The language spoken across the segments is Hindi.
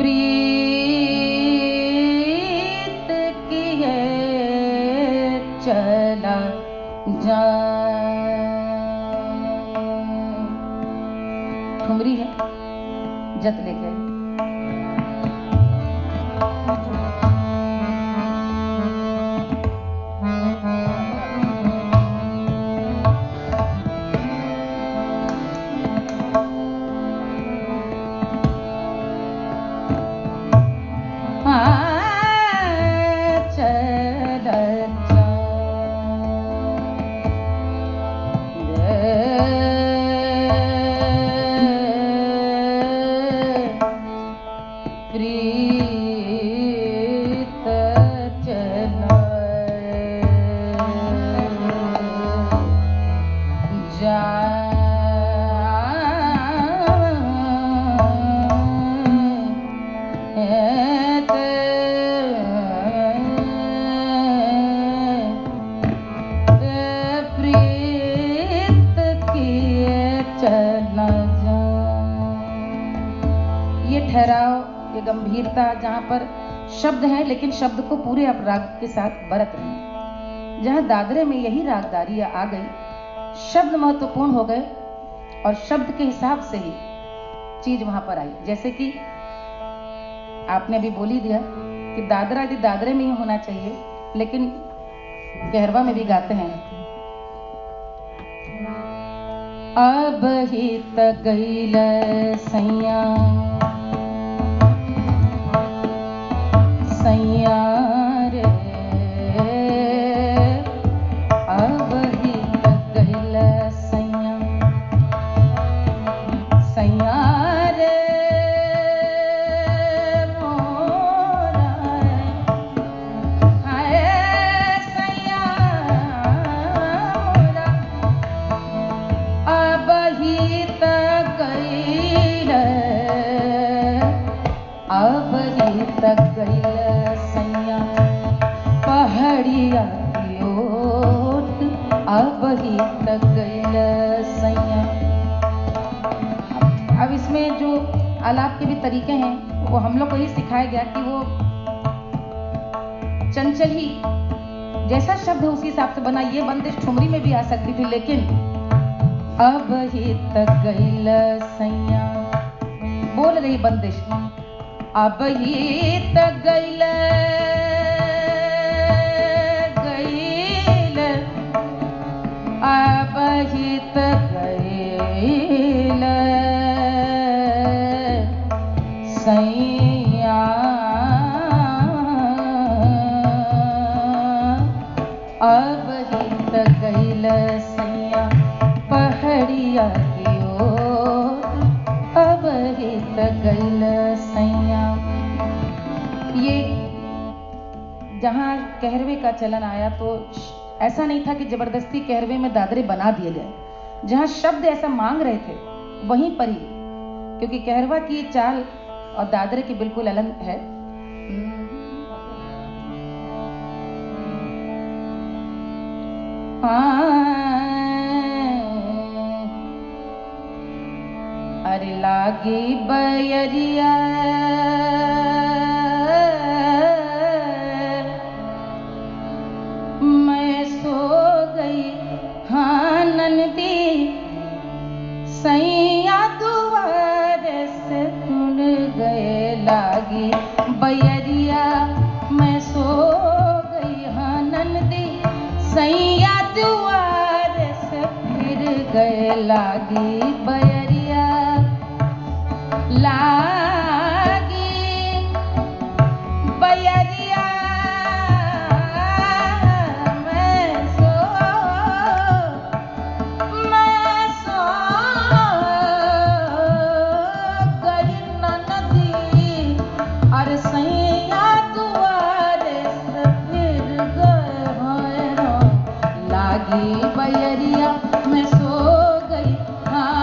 प्रीत किए चला जा। ठुमरी है जत लेकर जहां पर शब्द है लेकिन शब्द को पूरे अपराग के साथ बरत रहे हैं। जहां दादरे में यही रागदारियां आ गई, शब्द महत्वपूर्ण हो गए और शब्द के हिसाब से ही चीज वहां पर आई। जैसे कि आपने भी बोली दिया कि दादरा यदि दादरे में ही होना चाहिए, लेकिन कहरवा में भी गाते हैं। अब ही तक गईल सैया सैयार अब ही गल सैया सैयार मोरा है सैया मोरा अब ही तक गईल अब ही तक गईल अब ही तक गईल सैया। अब इसमें जो आलाप के भी तरीके हैं वो हम लोग को ही सिखाया गया कि वो चंचल ही जैसा शब्द है उसी हिसाब से बना। ये बंदिश ठुमरी में भी आ सकती थी, लेकिन अब ही तक गईल सैया बोल रही बंदिश। अब ही तक गईल अब ही तक गईल सैया अब ही तक गईल सैया पहाड़िया की ओर अब ही तक गईल सैया। ये जहाँ कहरवे का चलन आया तो ऐसा नहीं था कि जबरदस्ती कहरवे में दादरे बना दिए गए। जहां शब्द ऐसा मांग रहे थे वहीं पर ही, क्योंकि कहरवा की चाल और दादरे की बिल्कुल अलग है। अरे लागी बयरिया सैया दुआर से सुन गए लागी बयरिया मैं सो गई हाँ नंदी सैया दुआर से फिर गए लागी बयरिया लागी बयरिया बयरिया मैं सो गई हाँ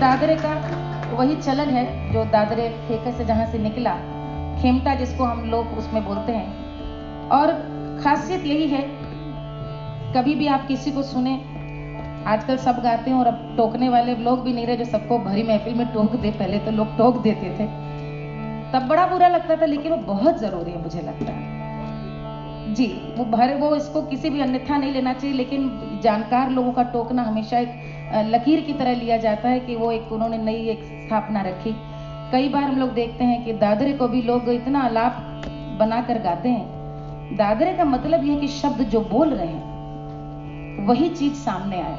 दादरे का वही चलन है जो दादरे ठेके से जहाँ से निकला, खेमटा जिसको हम लोग उसमें बोलते हैं। और खासियत यही है, कभी भी आप किसी को सुने, आजकल सब गाते हैं और अब टोकने वाले लोग भी नहीं रहे जो सबको भरी महफिल में टोक दे। पहले तो लोग टोक देते थे, तब बड़ा बुरा लगता था, लेकिन वो बहुत जरूरी है मुझे लगता है जी। वो भरे वो इसको किसी भी अन्यथा नहीं लेना चाहिए, लेकिन जानकार लोगों का टोकना हमेशा एक लकीर की तरह लिया जाता है कि वो एक उन्होंने नई एक स्थापना रखी। कई बार हम लोग देखते हैं कि दादरे को भी लोग इतना आलाप बनाकर गाते हैं। दादरे का मतलब यह है कि शब्द जो बोल रहे हैं वही चीज सामने आए।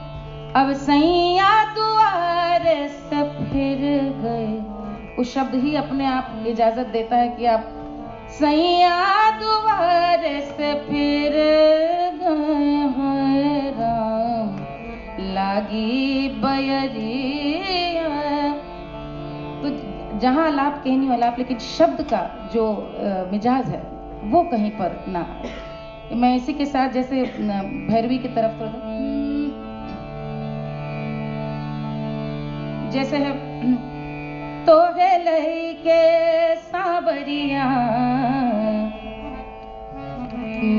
अब सैया दुआरे से फिर गए, उस शब्द ही अपने आप इजाजत देता है कि आप सैया दुआरे से फिर गए हैं राम, लागी बयरिया। तो जहां आलाप कहीं नहीं आलाप, लेकिन शब्द का जो मिजाज है वो कहीं पर ना। मैं इसी के साथ जैसे भैरवी की तरफ थोड़ा जैसे है तो है लई के साबरिया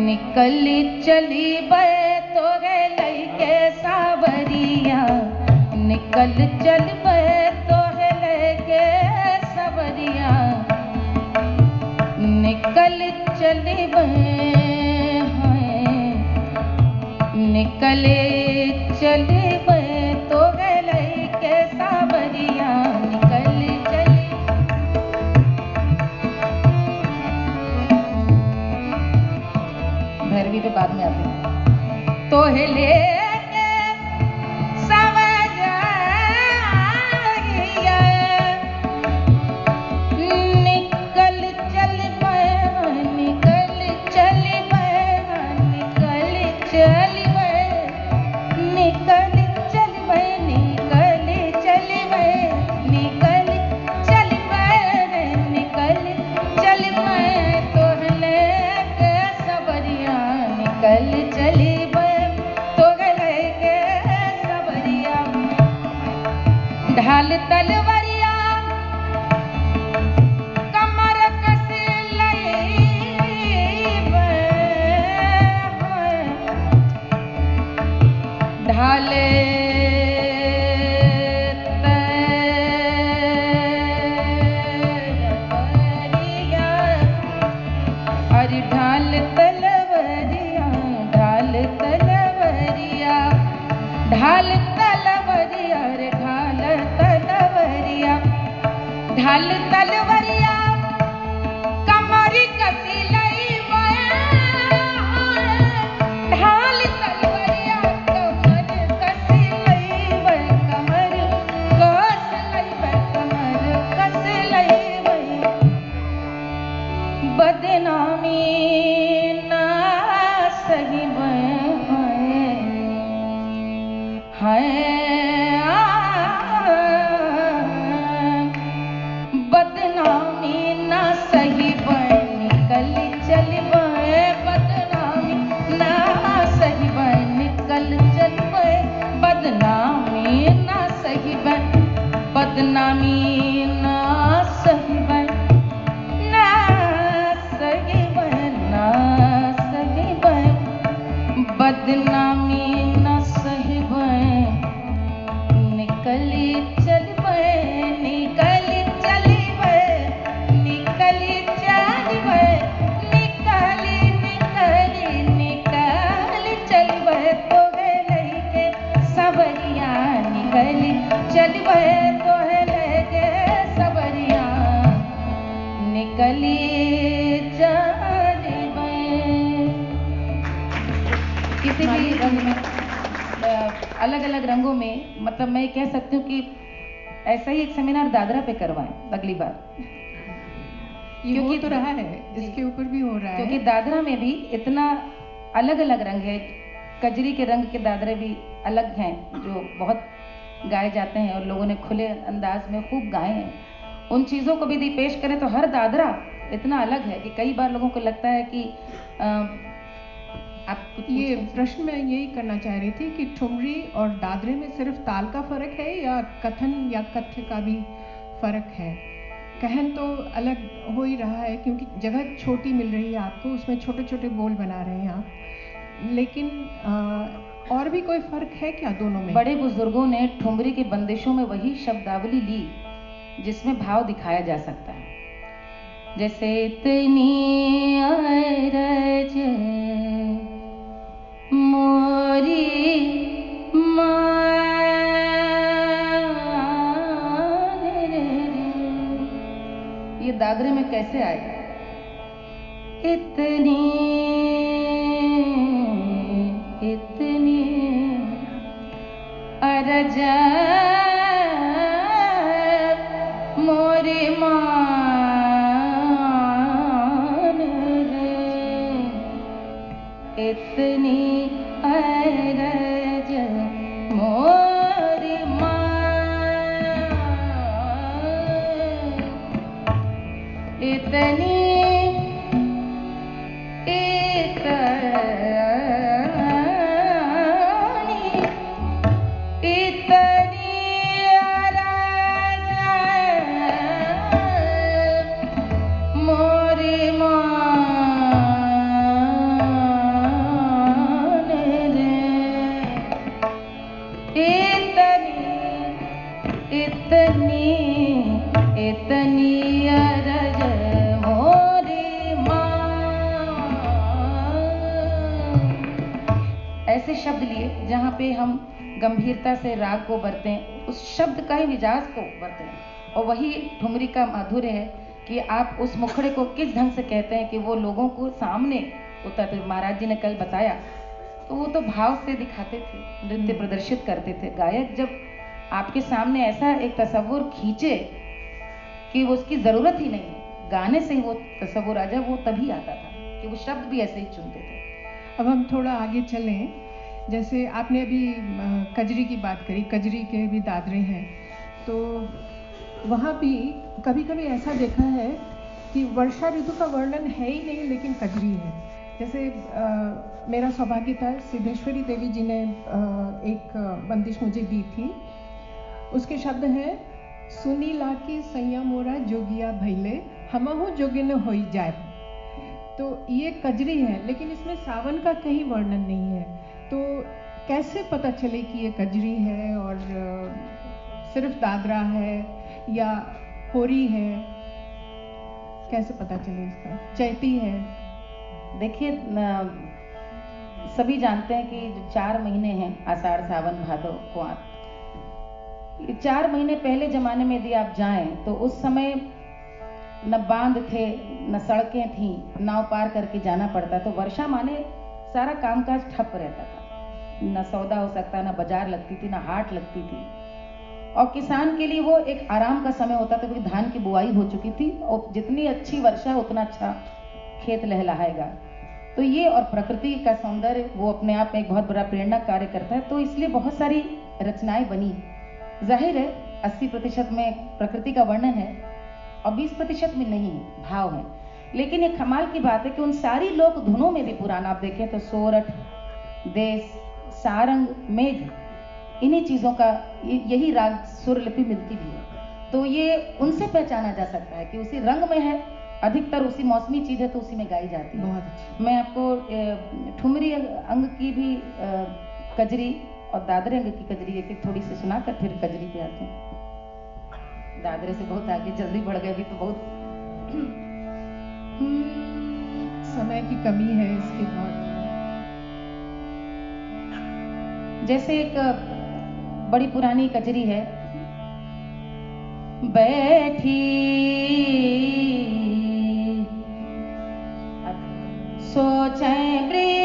निकल चली बे, तो है लई के साबरिया निकल चल बे, तो है लई के साबरिया निकल चली बे, निकले चली बे, तो है लई के साबरिया निकल भी पे बाद में आते हैं। तो हिले तलवरिया कमर कस लई ढाले तलवरिया, अरे ढाल तलवरिया, ढाल तलवरिया, ढाल तलवरिया रे, ढाल ढाल तलवरिया कमर कस लई वे, ढाल तलवरिया कमर कस लई वे, कमर कस लई वे, कमर कस लई वे, बदनामी ना सही वे है नामी ना सही बन, ना सही बन, ना सही बन, बदनामी ना सही बन, निकली चल बन, निकली चली बन, निकली चल बन, निकली निकली निकली चल बन, तो है लई के सबरिया निकली चल बन, निकली चल बे। किसी भी रंग में अलग अलग रंगों में, मतलब मैं कह सकती हूँ कि ऐसा ही एक सेमिनार दादरा पे करवाएं अगली बार। ये हो तो रहा है, इसके ऊपर भी हो रहा है, क्योंकि दादरा में भी इतना अलग अलग रंग है। कजरी के रंग के दादरे भी अलग हैं जो बहुत गाए जाते हैं और लोगों ने खुले अंदाज में खूब गाए हैं। उन चीज़ों को भी पेश करें तो हर दादरा इतना अलग है कि कई बार लोगों को लगता है कि आप ये प्रश्न मैं यही करना चाह रही थी कि ठुमरी और दादरे में सिर्फ ताल का फर्क है या कथन या कथ्य का भी फर्क है? कहन तो अलग हो ही रहा है क्योंकि जगह छोटी मिल रही है आपको, उसमें छोटे छोटे बोल बना रहे हैं आप, लेकिन और भी कोई फर्क है क्या दोनों में? बड़े बुजुर्गों ने ठुमरी के बंदिशों में वही शब्दावली ली जिसमें भाव दिखाया जा सकता है। जैसे इतनी अरज मोरी मान रे, ये दादरे में कैसे आई? इतनी अरज मोरी मान, इतनी अरज मोरी मान, इतनी अरज मोरी मान। इतनी अरज मोरी मां, ऐसे शब्द लिए जहाँ पे हम गंभीरता से राग को बरतें, उस शब्द का ही मिजाज को बरतें। और वही ठुमरी का माधुर्य है कि आप उस मुखड़े को किस ढंग से कहते हैं कि वो लोगों को सामने उतरते। महाराज जी ने कल बताया तो वो तो भाव से दिखाते थे, नृत्य प्रदर्शित करते थे। गायक जब आपके सामने ऐसा एक तस्वुर खींचे कि वो उसकी ज़रूरत ही नहीं है, गाने से ही वो तस्वुर आ जाए, वो तभी आता था कि वो शब्द भी ऐसे ही चुनते थे। अब हम थोड़ा आगे चलें। जैसे आपने अभी कजरी की बात करी, कजरी के भी दादरे हैं, तो वहाँ भी कभी कभी ऐसा देखा है कि वर्षा ऋतु का वर्णन है ही नहीं लेकिन कजरी है। जैसे मेरा सौभाग्य था, सिद्धेश्वरी देवी जी ने एक बंदिश मुझे दी थी, उसके शब्द हैं सुनी लाकी सैया मोरा जोगिया भैले हमहु जोगिन होई जाए। तो ये कजरी है लेकिन इसमें सावन का कहीं वर्णन नहीं है, तो कैसे पता चले कि ये कजरी है और सिर्फ दादरा है या होरी है? कैसे पता चले इसका? चैती है। देखिए सभी जानते हैं कि जो 4 महीने हैं, आषाढ़ सावन भादो क्वांत, 4 महीने पहले ज़माने में यदि आप जाएं तो उस समय न बांध थे, न सड़कें थीं, नाव पार करके जाना पड़ता, तो वर्षा माने सारा कामकाज ठप रहता था। न सौदा हो सकता, न बाजार लगती थी, न हाट लगती थी, और किसान के लिए वो एक आराम का समय होता था क्योंकि धान की बुआई हो चुकी थी और जितनी अच्छी वर्षा उतना अच्छा खेत लहलहाएगा। तो ये और प्रकृति का सौंदर्य वो अपने आप में एक बहुत बड़ा प्रेरणा कार्य करता है, तो इसलिए बहुत सारी रचनाएँ बनी। जाहिर है 80% में प्रकृति का वर्णन है और 20% में नहीं है, भाव है। लेकिन एक कमाल की बात है कि उन सारी लोक धुनों में भी पुराना आप देखें तो सोरठ, देश, सारंग, मेघ, इन्हीं चीज़ों का यही राग सुरलिपि मिलती भी है, तो ये उनसे पहचाना जा सकता है कि उसी रंग में है, अधिकतर उसी मौसमी चीज़ है तो उसी में गाई जाती है। बहुत अच्छी। मैं आपको ठुमरी अंग की भी कजरी और दादरे अंग की कजरी एक एक थोड़ी सी सुनाकर फिर कजरी पे आते हैं। दादरे से बहुत आगे जल्दी बढ़ गए, अभी तो बहुत समय की कमी है इसके बाद। जैसे एक बड़ी पुरानी कजरी है, बैठी सोचे ब्रिज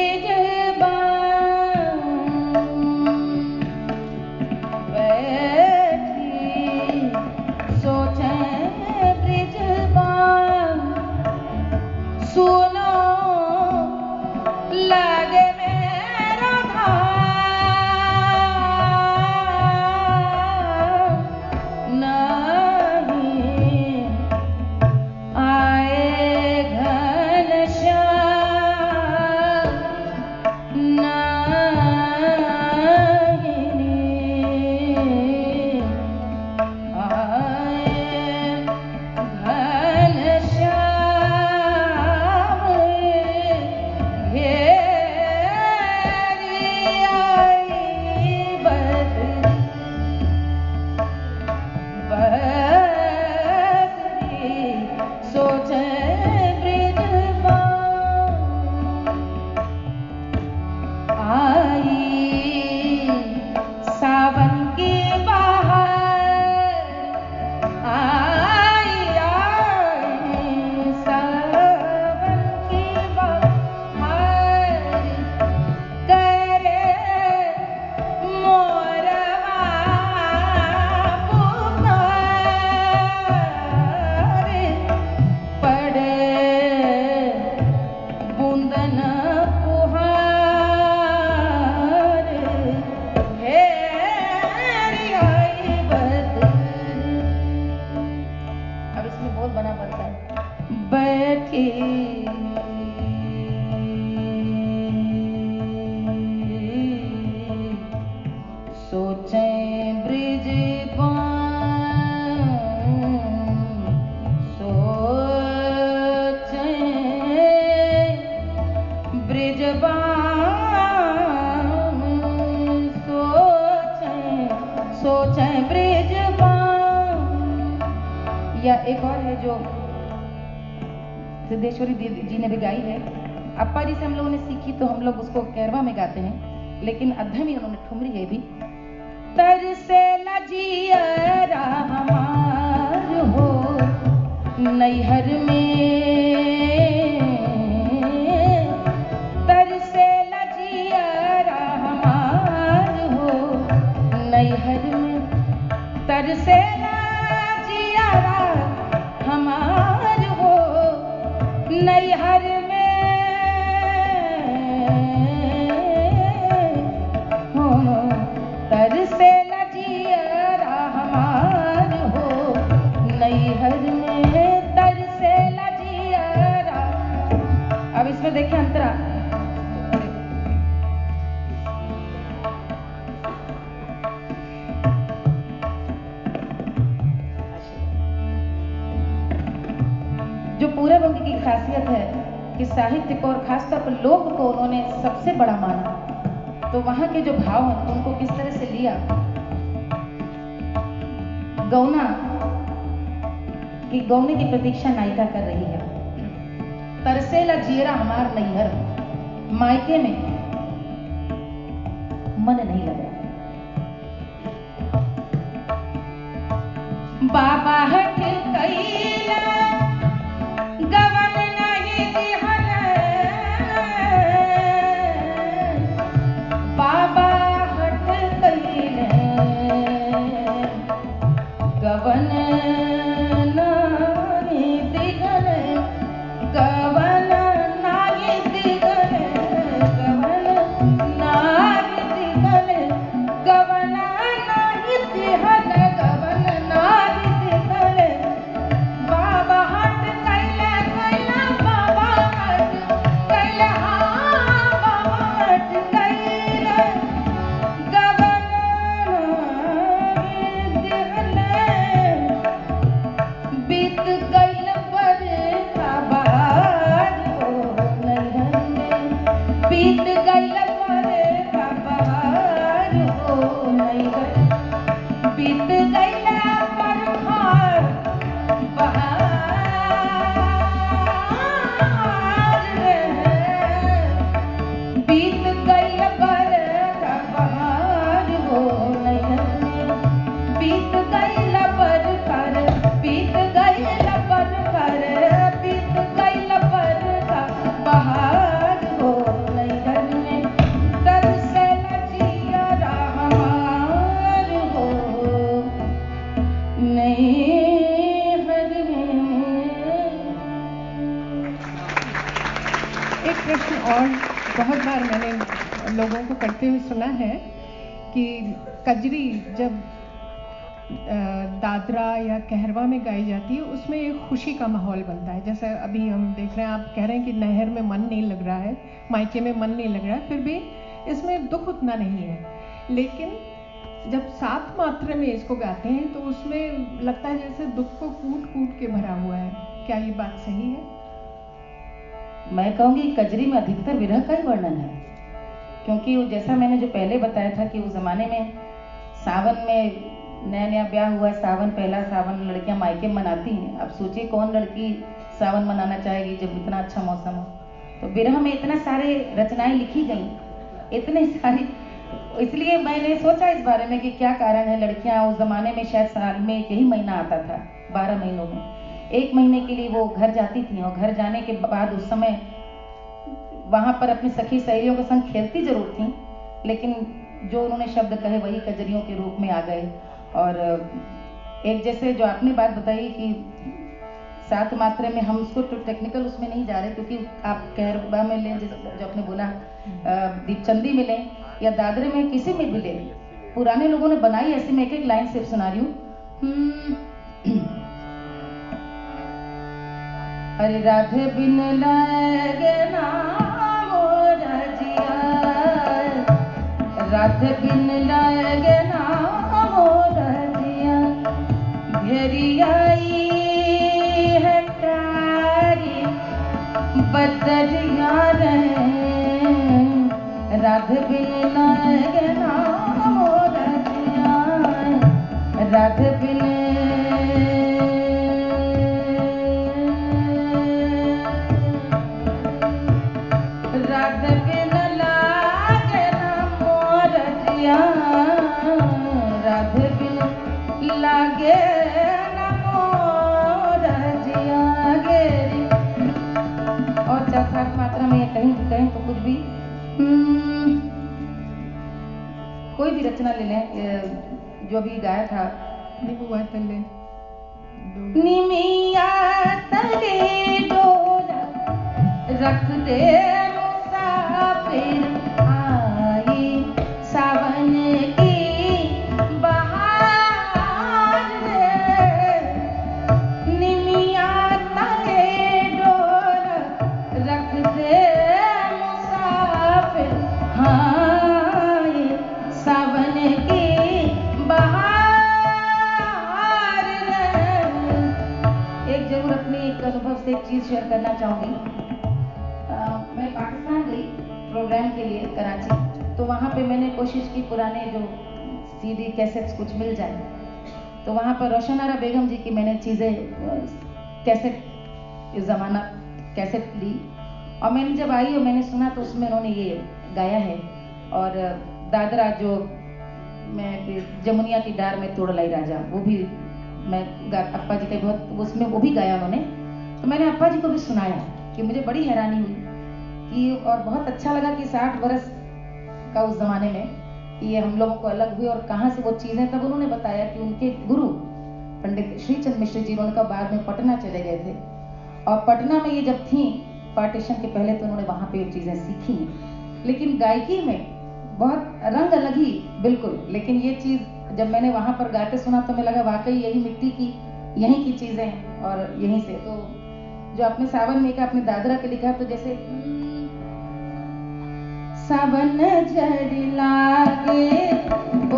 या एक और है जो सिद्धेश्वरी देवी जी ने भी गाई है। अप्पा जी से हम लोगों ने सीखी तो हम लोग उसको कैरवा में गाते हैं, लेकिन अद्धमी उन्होंने ठुमरी है भी। तरसे न जिया हमार हो नैहर में, तरसे न जिया हमार हो नैहर में, तरसे न जिया हमार हो नैहर में, हो तरसे न जिया हमार हो नैहर में, तरसे न जिया। अब इसमें देखिए अंतरा, जो पूरे वंग की खासियत है कि साहित्य को और खासतौर पर लोक को उन्होंने सबसे बड़ा माना, तो वहां के जो भाव हैं उनको किस तरह से लिया। गौना कि गौने की प्रतीक्षा नायिका कर रही है। तरसे न जिया हमार नैहर, मायके में मन नहीं लगा। बाबा हट कैला गवन नहीं दिहन, बाबा हट कैले गवन नहीं दिहन, गवन नहीं दिहन, गवन नहीं दिहन, गवन नहीं दिहन, गवन नहीं दिहन, बाबा जब दादरा या कहरवा में गाई जाती है उसमें एक खुशी का माहौल बनता है। जैसे अभी हम देख रहे हैं, आप कह रहे हैं कि नहर में मन नहीं लग रहा है, मायके में मन नहीं लग रहा है, फिर भी इसमें दुख उतना नहीं है। लेकिन जब 7 मात्रा में इसको गाते हैं तो उसमें लगता है जैसे दुख को कूट कूट के भरा हुआ है। क्या ये बात सही है? मैं कहूँगी कजरी में अधिकतर विरह का ही वर्णन है, क्योंकि जैसा मैंने जो पहले बताया था कि उस ज़माने में सावन में नया नया ब्याह हुआ है, सावन पहला सावन लड़कियां मायके मनाती हैं। अब सोचिए कौन लड़की सावन मनाना चाहेगी जब इतना अच्छा मौसम हो। तो विरह में इतना सारे रचनाएं लिखी गई, इतने सारी, इसलिए मैंने सोचा इस बारे में कि क्या कारण है। लड़कियां उस ज़माने में शायद साल में एक ही महीना आता था, 12 महीनों में एक महीने के लिए वो घर जाती थी, और घर जाने के बाद उस समय वहाँ पर अपनी सखी सहेलियों के संग खेलती जरूर थी, लेकिन जो उन्होंने शब्द कहे वही कजरियों के रूप में आ गए। और एक जैसे जो आपने बात बताई कि 7 मात्रा में, हम उसको टेक्निकल उसमें नहीं जा रहे, क्योंकि आप कहरबा में लें, जो आपने बोला दीपचंदी में लें या दादरे में, किसी में भी लें, पुराने लोगों ने बनाई ऐसी। मैं एक लाइन सिर्फ सुना रही हूँ। अरे राधे बिन लगे ना मोरा जिया, राधे बिन लगे ना मोरा जिया, घेरी आई है तारी बदरिया रे, राधे बिन लगे ना मोरा जिया, राधे बिन कोई भी रचना ले लें जो अभी गाया था वो ले। निमिया तले डोरा रख दे मुसाफिर आई सावन की बहार रे। निमिया तले डोरा रख दे मुसाफिर हाँ एक चीज़ शेयर करना चाहूँगी। मैं पाकिस्तान गई प्रोग्राम के लिए कराची, तो वहाँ पे मैंने कोशिश की पुराने जो सीडी कैसेट्स कुछ मिल जाए, तो वहाँ पर रोशनारा बेगम जी की मैंने चीज़ें कैसेट इस ज़माना कैसेट ली, और मैंने जब आई और मैंने सुना तो उसमें उन्होंने ये गाया है। और दादरा जो मैं जमुनिया की डार में तोड़ लाई राजा, वो भी मैं अप्पा जी के बहुत उसमें वो भी गाया उन्होंने। तो मैंने अप्पा जी को भी सुनाया कि मुझे बड़ी हैरानी हुई कि, और बहुत अच्छा लगा कि 60 वर्ष का उस ज़माने में कि ये हम लोगों को अलग हुई और कहाँ से वो चीज़ें। तब उन्होंने बताया कि उनके गुरु पंडित श्रीचंद मिश्र जी उनका बाद में पटना चले गए थे, और पटना में ये जब थी पार्टीशन के पहले तो उन्होंने वहाँ पे ये चीज़ें सीखी, लेकिन गायकी में बहुत रंग अलग ही बिल्कुल। लेकिन ये चीज़ जब मैंने वहाँ पर गाते सुना तो मैं लगा वाकई यही मिट्टी की, यहीं की चीज़ें हैं और यहीं से। तो जो आपने सावन में का अपने दादरा के लिखा, तो जैसे सावन जड़ लागे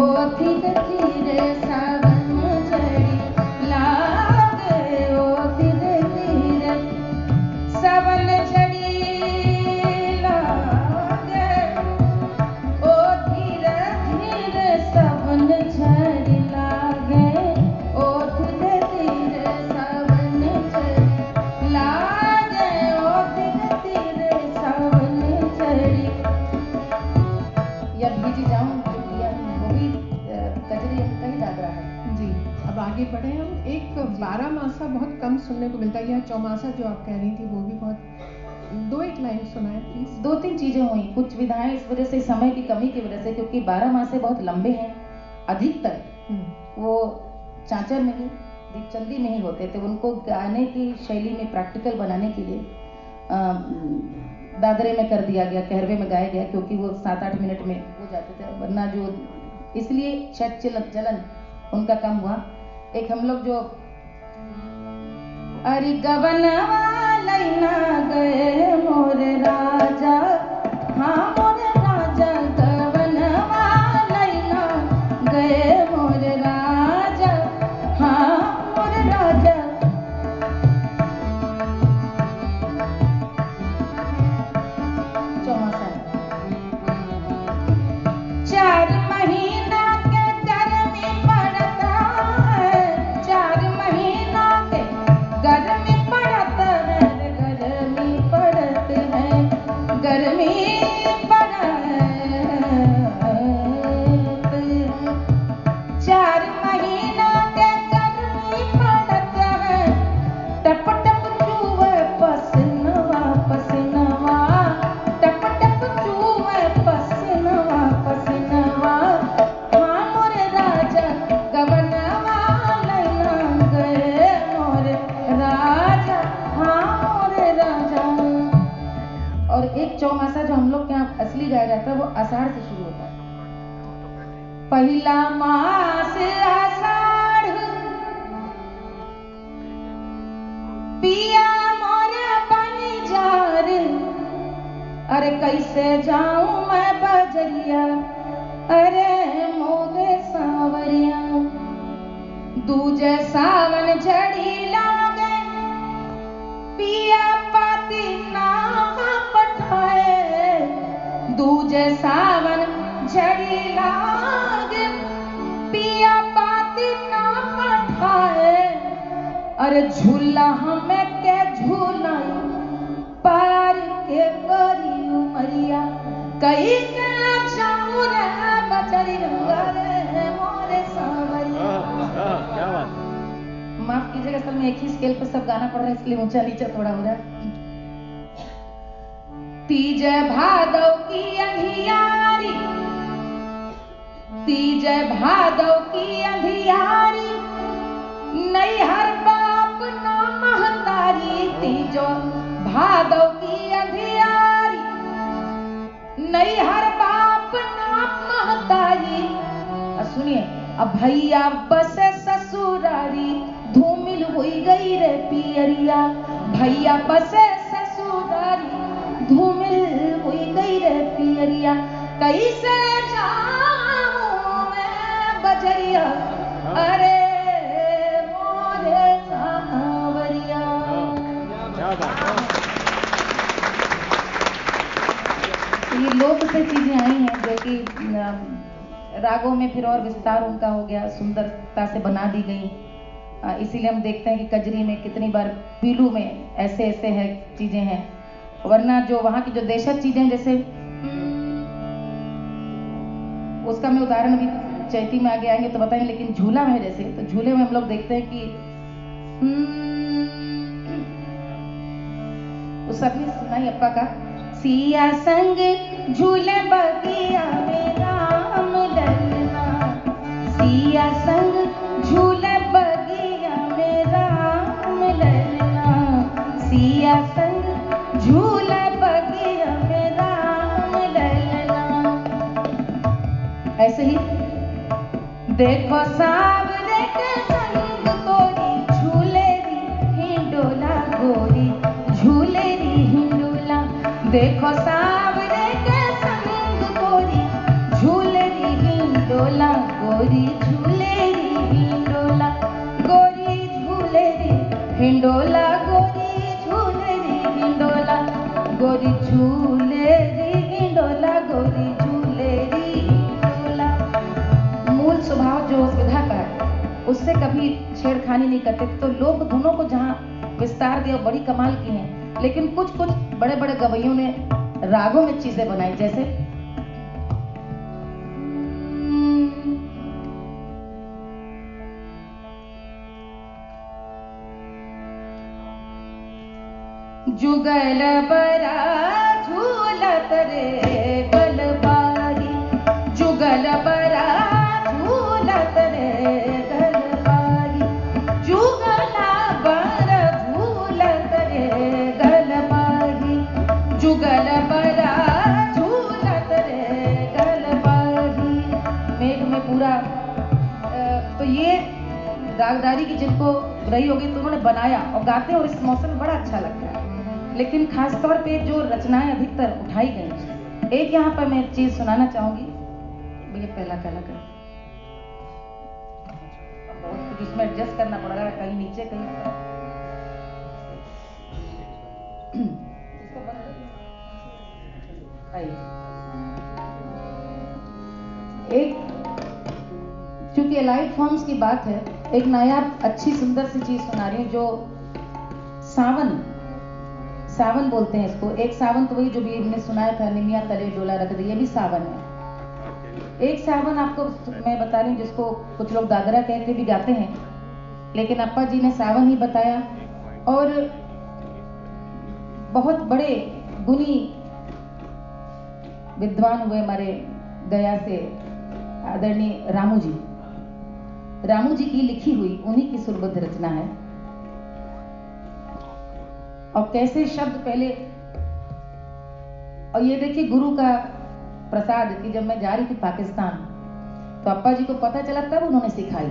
ओथी दखीरे सावन जड़ लागे ओथी दखीरे सावन जड़ी लागे ओथी दखीरे सावन जड़ लागे आगे बढ़े हम। एक बारहमासा बहुत कम सुनने को मिलता है, या चौमासा जो आप कह रही थी वो भी बहुत। दो एक लाइन सुनाएं प्लीज। दो तीन चीज़ें हुई, कुछ विधाएं इस वजह से समय की कमी की वजह से, क्योंकि 12 मासे बहुत लंबे हैं, अधिकतर वो चांचर में ही दीपचंदी में ही होते थे। उनको गाने की शैली में प्रैक्टिकल बनाने के लिए दादरे में कर दिया गया, कहरवे में गाया गया, क्योंकि वो 7-8 मिनट में हो जाते थे, वरना जो इसलिए शायद चलन उनका कम हुआ। एक हम लोग जो अरे गवनवा लैना गए मोर राजा, हाँ मोर राजा गवनवा लैना गए मोर राजा, हाँ मोर राजा। चौमासा 4 महीना के गर्मी पड़ता है, 4 महीना के गर्मी पड़ता है, गर्मी पड़ते हैं, गर्मी पड़ते हैं, 4 महीना के गर्मी पड़ता है, टप टप चूवे पसीना पसीना, टप टप चूवे पसीना पसीना, हाँ मोर राजा गवनवा लैना गए मोर राजा, हाँ मोर राजा। और एक चौमासा जो हम लोग के यहाँ असली गाया जाता है वो आषाढ़ से शुरू होता है। पहला मास आषाढ़ पिया मोरा बनिजार, अरे कैसे जाऊं मैं बजरिया, अरे मोदे सांवरिया, दूजे सावन झड़ी लागे पिया पाती ना पठाए, दूजे सावन झड़ी लागे पिया पाती ना पठाए, अरे झूला हमें के झूला पार के करी उमरिया, कई के जाऊं रे बचरिया रे मोरे सांवरिया। माफ कीजिएगा सर, मैं एक ही स्केल पे सब गाना पढ़ रहा है इसलिए ऊंचा नीचा थोड़ा हो रहा है। तीजय भादव की अंधियारी, तीजय भादव की अंधियारी, नैहर बाप ना महतारी। तीजो भादव की अंधियारी, नैहर बाप ना महतारी। सुनिए, अब भैया बसे ससुरारी, धूमिल हुई गई रे पियरिया। भैया बसे ससुरारी, धूमिल हुई गई रे पियरिया। कैसे जाऊं मैं बजरिया, अरे मोरे सांवरिया। ये लोग से चीजें आई हैं जो कि रागों में फिर और विस्तार उनका हो गया, सुंदरता से बना दी गई। इसीलिए हम देखते हैं कि कजरी में कितनी बार, पीलू में ऐसे ऐसे है चीजें हैं, वरना जो वहाँ की जो देशज चीजें, जैसे उसका मैं उदाहरण भी चैती में आगे आएंगे तो बताएं, लेकिन झूला में जैसे, तो झूले में हम लोग देखते हैं कि उस सबने सुनाई अप्पा का सिया संग झूले बगिया में राम लल्ला, सिया संग झूले बगिया में राम लल्ला, सिया संग झूले बगिया में राम लल्ला। ऐसे ही देखो सावरे के संग तोरी, झूले री हिंडोला गोरी, झूले री हिंडोला। देखो सावरे के संग तोरी, झूले री हिंडोला गोरी, झूले री हिंडोला गोरी, झूले री हिंडोला गोरी, झूले री हिंडोला गोरी, झूले री हिंडोला गोरी, झूले री हिंडोला। मूल स्वभाव जो विधा का है उससे कभी छेड़खानी नहीं करते, तो लोग दोनों को जहाँ विस्तार दिया बड़ी कमाल की है, लेकिन कुछ कुछ बड़े बड़े गवैयों ने रागों में चीजें बनाई, जैसे जुगल बरा झूलत रे गलबारी, जुगल बरा झूलत रे गलबारी, जुगला बरा झूलत रे गलबारी, जुगल बरा झूलत रे गलबारी। मेघ में पूरा तो ये रागदारी की जिनको रही होगी तो उन्होंने बनाया और गाते हैं, और इस मौसम में बड़ा अच्छा लगता है। लेकिन खास तौर पे जो रचनाएं अधिकतर उठाई गई, एक यहाँ पर मैं चीज सुनाना चाहूंगी, मुझे पहला कलाकार बहुत कुछ इसमें एडजस्ट करना पड़ रहा है, कहीं नीचे कहीं। एक चूंकि एलाइड फॉर्म्स की बात है, एक नायाब अच्छी सुंदर सी चीज सुना रही हूँ, जो सावन, सावन बोलते हैं इसको। एक सावन तो वही जो भी हमने सुनाया था, निमिया तले डोला रख दी, ये भी सावन है। एक सावन आपको मैं बता रही हूँ जिसको कुछ लोग दादरा कह के भी गाते हैं, लेकिन अप्पा जी ने सावन ही बताया। और बहुत बड़े गुणी विद्वान हुए हमारे गया से आदरणीय रामू जी, रामू जी की लिखी हुई उन्हीं की सुरबद्ध रचना है। और कैसे शब्द पहले, और ये देखिए गुरु का प्रसाद कि जब मैं जा रही थी पाकिस्तान तो अप्पा जी को पता चला, तब उन्होंने सिखाई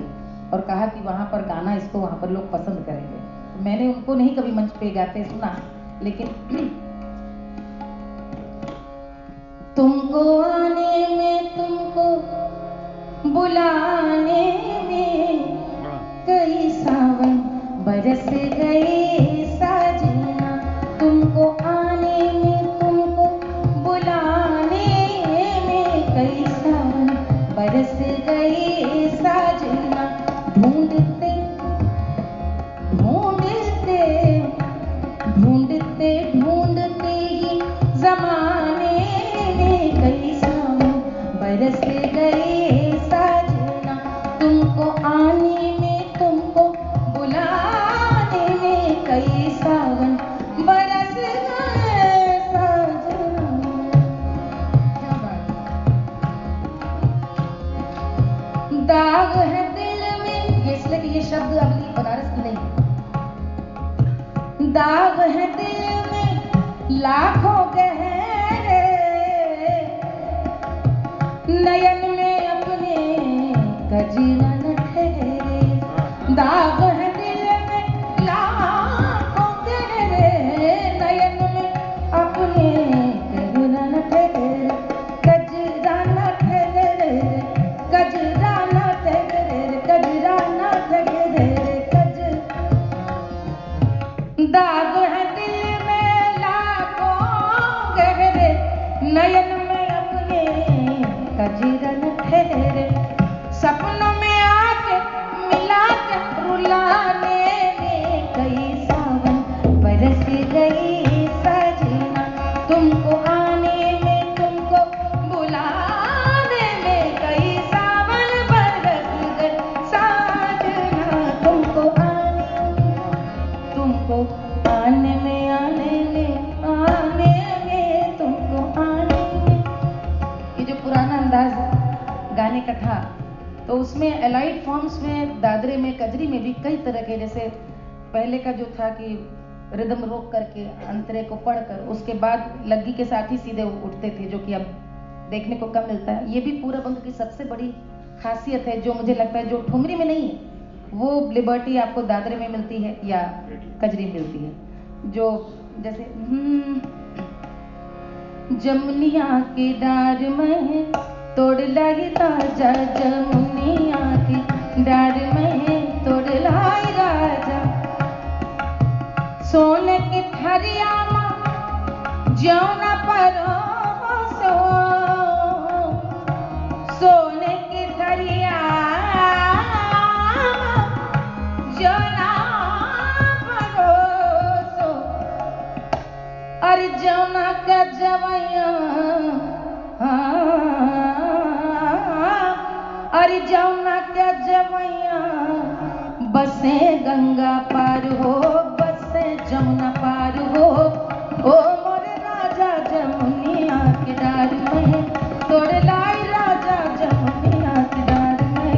और कहा कि वहां पर गाना इसको, वहां पर लोग पसंद करेंगे। तो मैंने उनको नहीं कभी मंच पे गाते सुना, लेकिन तुमको आने में, तुमको बुलाने में कई सावन बरस गए साजना, तुमको आने में, तुमको बुलाने में कई सावन बरस गए साजना। ढूंढते ढूंढते ढूंढते ढूंढते ही जमाने में कई सावन बरस गए साजना, तुमको आने में, तुमको बुला बनारस नहीं। दाग है दिल में लाखों गहरे, नयन में अपने कजीवन ठहरे। दाग है दिल में लाखों गहरे, नयन में अपने कजीवन ठहरे। कजराना ठहरे, कजराना ठहरे, कजराना ठहरे, कज। दाग है दिल में लाखों गहरे, नयन में अपने कजराना ठहरे। सपनों में आके मिला के रुलाने में कई सावन बरस गई सजना। तुमको आने में, तुमको बुलाने में कई सावन बरस गई सजना। तुमको आने, तुमको आने में, आने में, आने में, तुमको आने में। ये जो पुराना अंदाज गाने का था, तो उसमें एलाइड फॉर्म्स में दादरे में कजरी में भी कई तरह के, जैसे पहले का जो था कि रिदम रोक करके अंतरे को पढ़कर उसके बाद लग्गी के साथ ही सीधे उठते थे, जो कि अब देखने को कम मिलता है। ये भी पूरब की सबसे बड़ी खासियत है, जो मुझे लगता है जो ठुमरी में नहीं है वो लिबर्टी आपको दादरे में मिलती है या कजरी मिलती है। जो जैसे जमुनिया के डार में तोड़ लाई राजा, जमुनिया की डार में तोड़ लाई राजा। सोने की थरिया मां ज्यों न परोसो, सोने की थरिया ज्यों न परोसो। अरे ज्यों न का जवैया, अरे जमुना के जवैया बसे गंगा पार हो, बसे जमुना पार हो। ओ मोरे राजा जमुनिया के डार में तोड़ लाई राजा, जमुनिया के डार में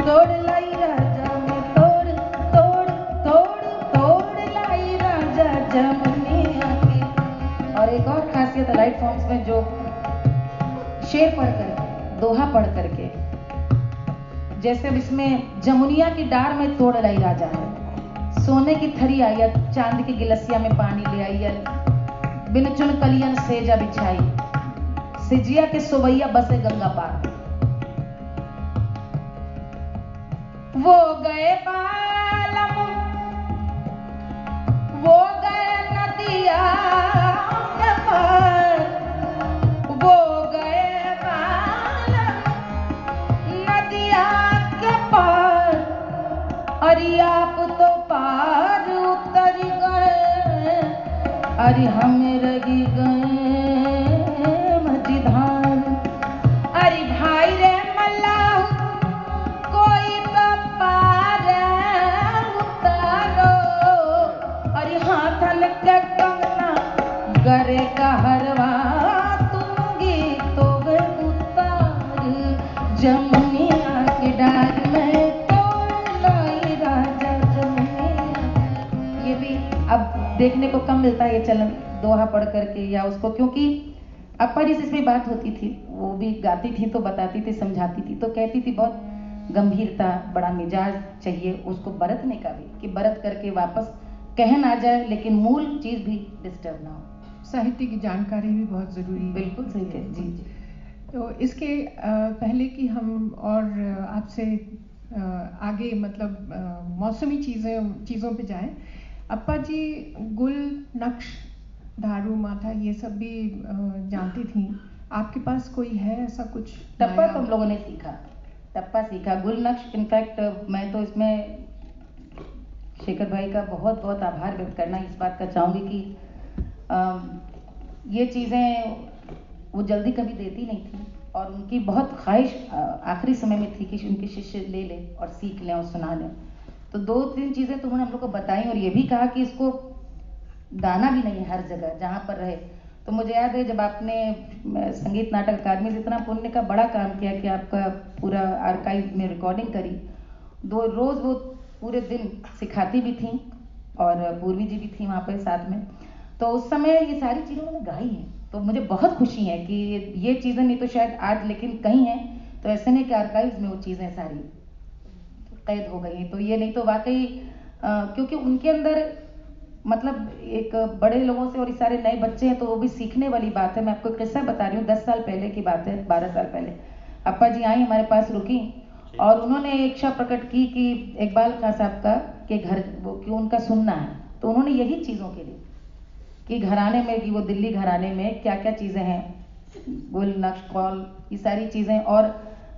तोड़ लाई राजा, में तोड़ तोड़ तोड़ तोड़ लाई राजा जमुनिया के। और एक और खासियत लाइट फॉर्म्स में जो शेर पढ़कर, दोहा पढ़ करके, जैसे अब इसमें जमुनिया की डार में तोड़ लाई राजा है, सोने की थरी आई या चांद की गिलसिया में पानी ले आई या बिन चुन कलियन सेजा बिछाई, सिजिया के सोवैया बसे गंगा पार। वो गए पालम, वो गए नदिया के पार, वो गए पालम नदिया के पार। अरे आप तो पार उतर गए, अरे हम रही गए मझधान। अरे भाई रे मल्ला कोई तो पार उतारो, अरे हाथन के कंगना गरे का हरवा। जमुनिया के डार में तोड़ लाई राजा, जमुनिया। ये भी अब देखने को कम मिलता है ये चलन, दोहा पढ़ करके या उसको, क्योंकि अपा जी से इसमें बात होती थी, वो भी गाती थी तो बताती थी, समझाती थी तो कहती थी बहुत गंभीरता, बड़ा मिजाज चाहिए उसको बरतने का भी, कि बरत करके वापस कहन आ जाए लेकिन मूल चीज़ भी डिस्टर्ब ना हो। साहित्य की जानकारी भी बहुत ज़रूरी है। बिल्कुल सही है जी। तो इसके पहले कि हम और आपसे आगे मतलब मौसमी चीज़ों पे जाएं, अप्पा जी गुल, नक्श, धारू, माथा ये सब भी जानती थी। आपके पास कोई है ऐसा कुछ? टप्पा तो हम लोगों ने सीखा, टप्पा सीखा, गुल नक्श। इनफैक्ट मैं तो इसमें शेखर भाई का बहुत बहुत आभार व्यक्त करना इस बात का चाहूँगी कि ये चीज़ें वो जल्दी कभी देती नहीं थी और उनकी बहुत ख्वाहिश आखिरी समय में थी कि उनके शिष्य ले लें और सीख लें और सुना लें। तो 2-3 चीज़ें तो उन्होंने हम लोग को बताई और ये भी कहा कि इसको गाना भी नहीं है हर जगह जहाँ पर रहे। तो मुझे याद है जब आपने संगीत नाटक अकादमी से इतना पुण्य का बड़ा काम किया कि आपका पूरा आर्काइव में रिकॉर्डिंग करी, दो रोज़ वो पूरे दिन सिखाती भी थी और पूर्वी जी भी थी वहाँ पे साथ में। तो उस समय ये सारी चीज़ें मैंने गाई हैं, तो मुझे बहुत खुशी है कि ये चीज़ें नहीं तो शायद आज लेकिन कहीं हैं, तो ऐसे नहीं कि आर्काइव्स में वो चीज़ें सारी कैद हो गई हैं। तो ये नहीं तो वाकई क्योंकि उनके अंदर मतलब एक बड़े लोगों से और सारे नए बच्चे हैं तो वो भी सीखने वाली बात है। मैं आपको एक किस्सा बता रही हूँ, 10 साल पहले की बात है, 12 साल पहले अप्पा जी आई हमारे पास, रुकी और उन्होंने एक इच्छा प्रकट की कि इकबाल खान साहब का के घर वो क्यों उनका सुनना है। तो उन्होंने यही चीज़ों के लिए कि घराने में कि वो दिल्ली घराने में क्या क्या चीज़ें हैं, गुल नक्श कौल ये सारी चीज़ें। और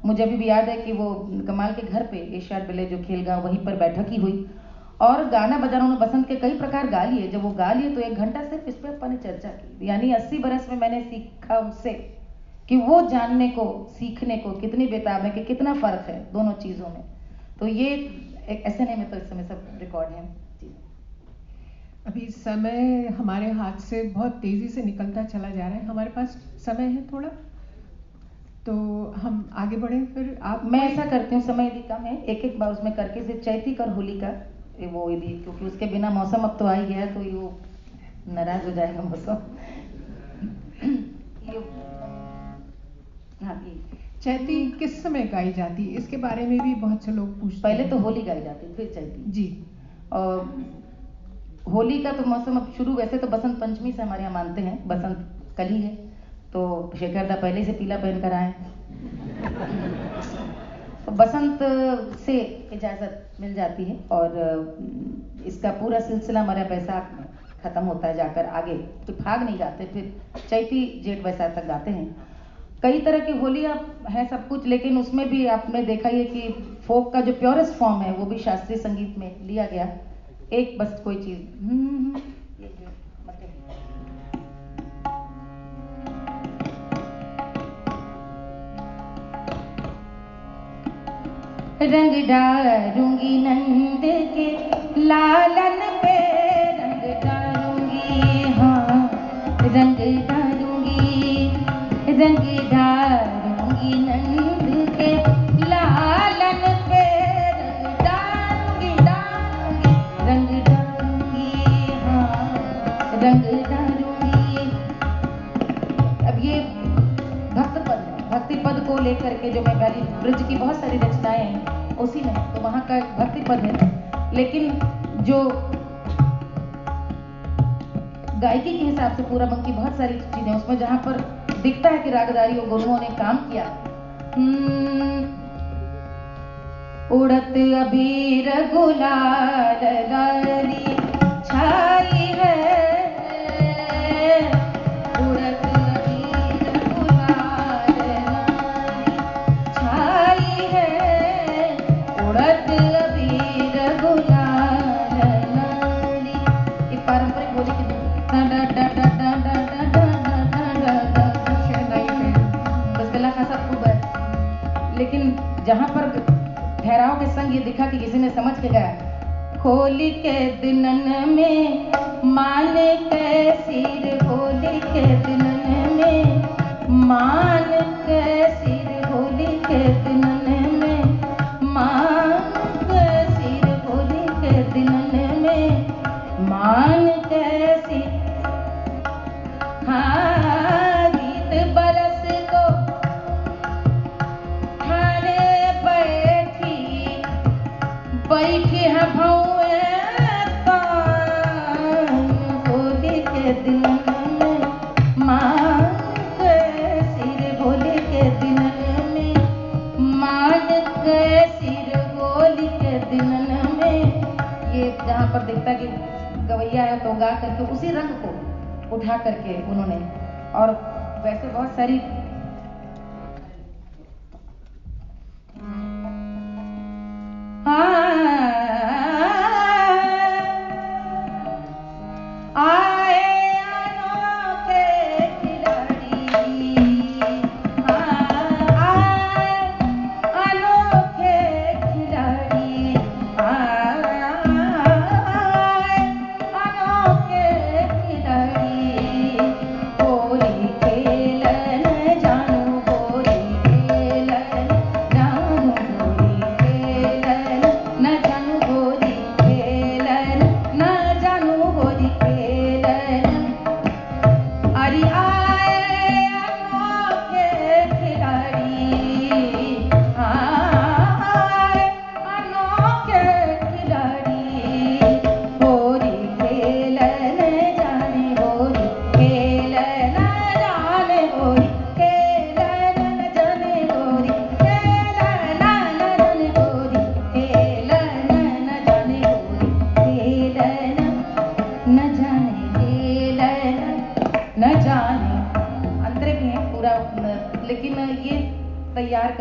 मुझे अभी भी याद है कि वो कमाल के घर पे एशियाड विलेज जो खेलगांव वहीं पर बैठक ही हुई और गाना बजाना उन्होंने बसंत के कई प्रकार गा लिए। जब वो गा लिए तो 1 घंटा सिर्फ इस पर अपन चर्चा की, यानी 80 बरस में मैंने सीखा उससे कि वो जानने को सीखने को कितनी बेताब है कि कितना फ़र्क है दोनों चीज़ों में। तो ये एक ऐसे नहीं में तो इस समय सब रिकॉर्ड है। अभी समय हमारे हाथ से बहुत तेज़ी से निकलता चला जा रहा है, हमारे पास समय है थोड़ा तो हम आगे बढ़ें। फिर आप मैं ऐसा करती हूँ, समय यदि कम है एक बार उसमें करके सिर्फ चैतिक और होली का वो यदि, क्योंकि उसके बिना मौसम अब तो आ ही गया तो ये नाराज़ हो जाएगा मौसम। हाँ चैती किस समय गाई जाती है इसके बारे में भी बहुत से लोग पूछते। पहले तो होली गाई जाती फिर चैती जी। और होली का तो मौसम अब शुरू, वैसे तो बसंत पंचमी से हमारे यहाँ मानते हैं, बसंत कल ही है तो शेखरदा पहले से पीला पहन कर आए तो बसंत से इजाज़त मिल जाती है और इसका पूरा सिलसिला हमारे बैसाख में ख़त्म होता है जाकर आगे, तो फाग नहीं गाते फिर चैती जेठ बैसाख तक गाते हैं। कई तरह की होली आप है सब कुछ, लेकिन उसमें भी आपने देखा है कि फोक का जो प्योरेस्ट फॉर्म है वो भी शास्त्रीय संगीत में लिया गया। एक बस कोई चीज रंग डालूंगी नंद के लालन पे रंग डालूंगी, हाँ रंग डालूंगी, रंग डालूंगी नंद के लालन पे रंग डालूंगी, हाँ रंग डालूंगी। अब ये भक्ति पद को लेकर के जो बंगाली ब्रज की बहुत सारी रचनाएं हैं उसी में, तो वहाँ का भक्ति पद है, लेकिन जो गायकी के हिसाब से पूरा बंग की बहुत सारी चीजें उसमें जहाँ पर दिखता है कि रागदारी और गुरुओं ने काम किया। उड़त अबीर गुलाल लाली छाई है, उड़त अबीर गुलाल लाली छाई है, उड़त अबीर गुलाल लाली। ये पारंपरिक बोली की बस गला खासा खूब है, लेकिन जहाँ पर ठहराव के संग ये दिखा कि किसी ने समझ के गया। होली के दिनन में मान कैसी रे, होली के दिनन में मान कैसी रे, होली के दिनन में मान कैसी रे, होली के दिनन में मान कैसी। हाँ गीत बरस को खाने बैठी है भौए पान, होली के दिन में मान कैसी रे, होली के दिन में मान कैसी रे, होली के दिन में। ये जहाँ पर देखता कि गवैया है तो गा करके उसी रंग को उठा करके उन्होंने, और वैसे बहुत सारी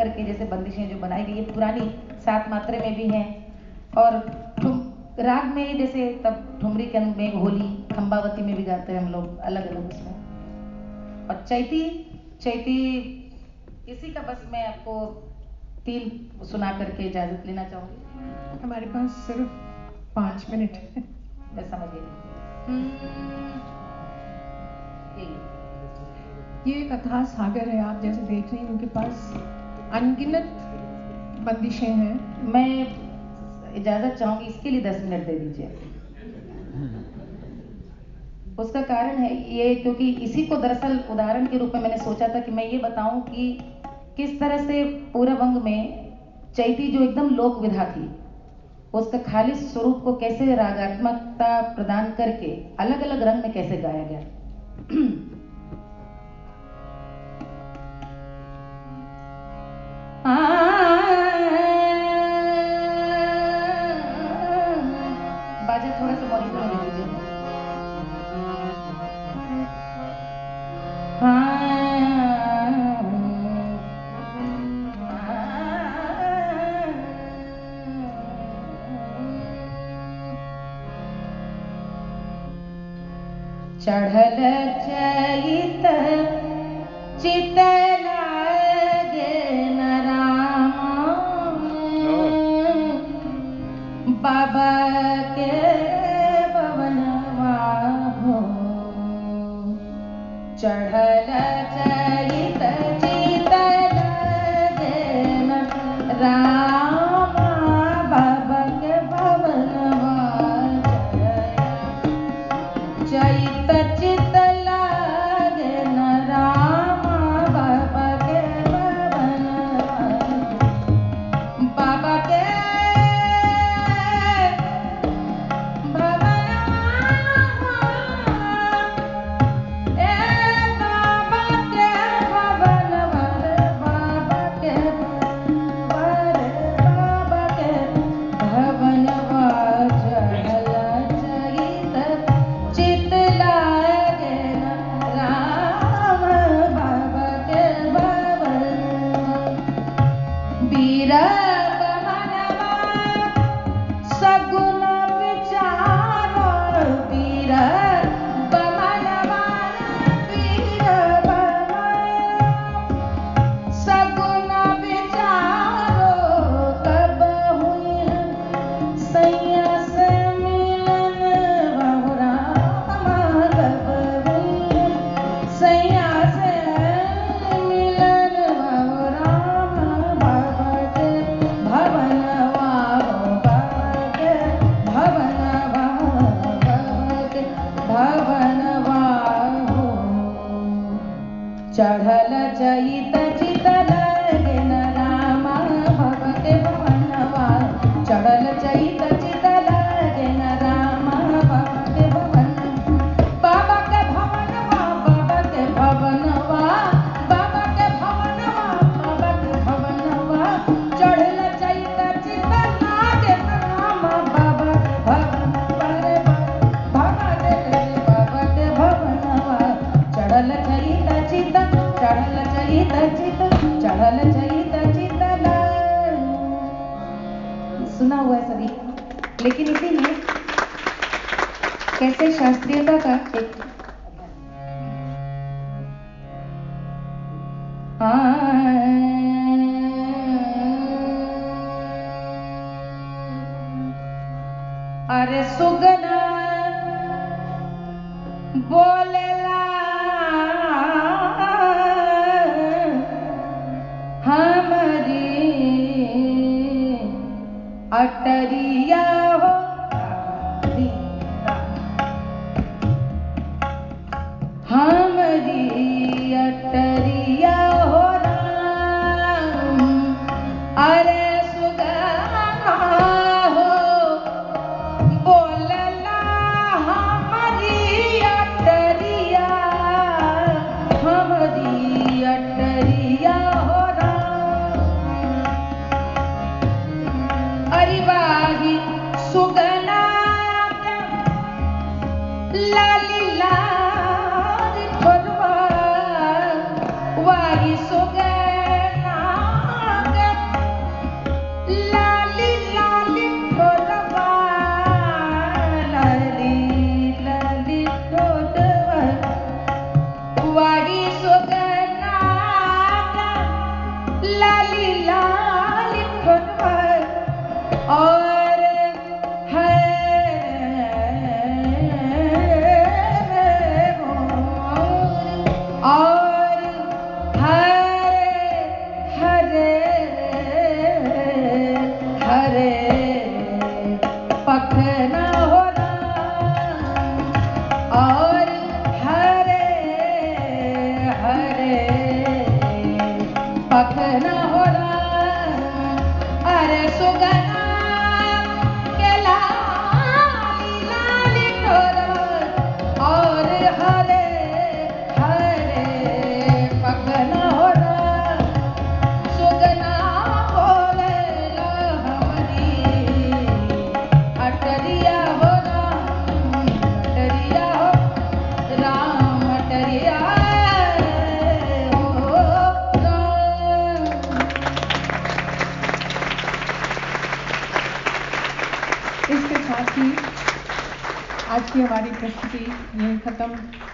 करके जैसे बंदिशें जो बनाई गई है पुरानी 7 मात्रे में भी हैं। और राग में ही जैसे तब ठुमरी के मेघ होली खंबावती में भी गाते हैं हम लोग अलग अलग उसमें। और चैती चैती इसी का बस मैं आपको 3 सुना करके इजाजत लेना चाहूँगी। हमारे पास सिर्फ 5 मिनट है, मैं समझ गई। ये कथा सागर है, आप जैसे देख रही हैं उनके पास अनगिनत बंदिशें हैं। मैं इजाजत चाहूंगी इसके लिए 10 मिनट दे दीजिए। उसका कारण है ये, क्योंकि इसी को दरअसल उदाहरण के रूप में मैंने सोचा था कि मैं ये बताऊं कि किस तरह से पूरवंग में चैती जो एकदम लोक विधा थी उसका खालिस स्वरूप को कैसे रागात्मकता प्रदान करके अलग अलग रंग में कैसे गाया गया। चढ़ल चैत चित लागे न राम बाबा के बवनवा हो। चढ़ल चैत चित लागे न राम बाबा के बवनवा हो। चैत चित लागे न राम बाबा के भवन बाबा के भवन ए बाबा के भवन वर बाबा के वर बाबा के भवन वाज। आज की हमारी प्रस्तुति यहीं खत्म।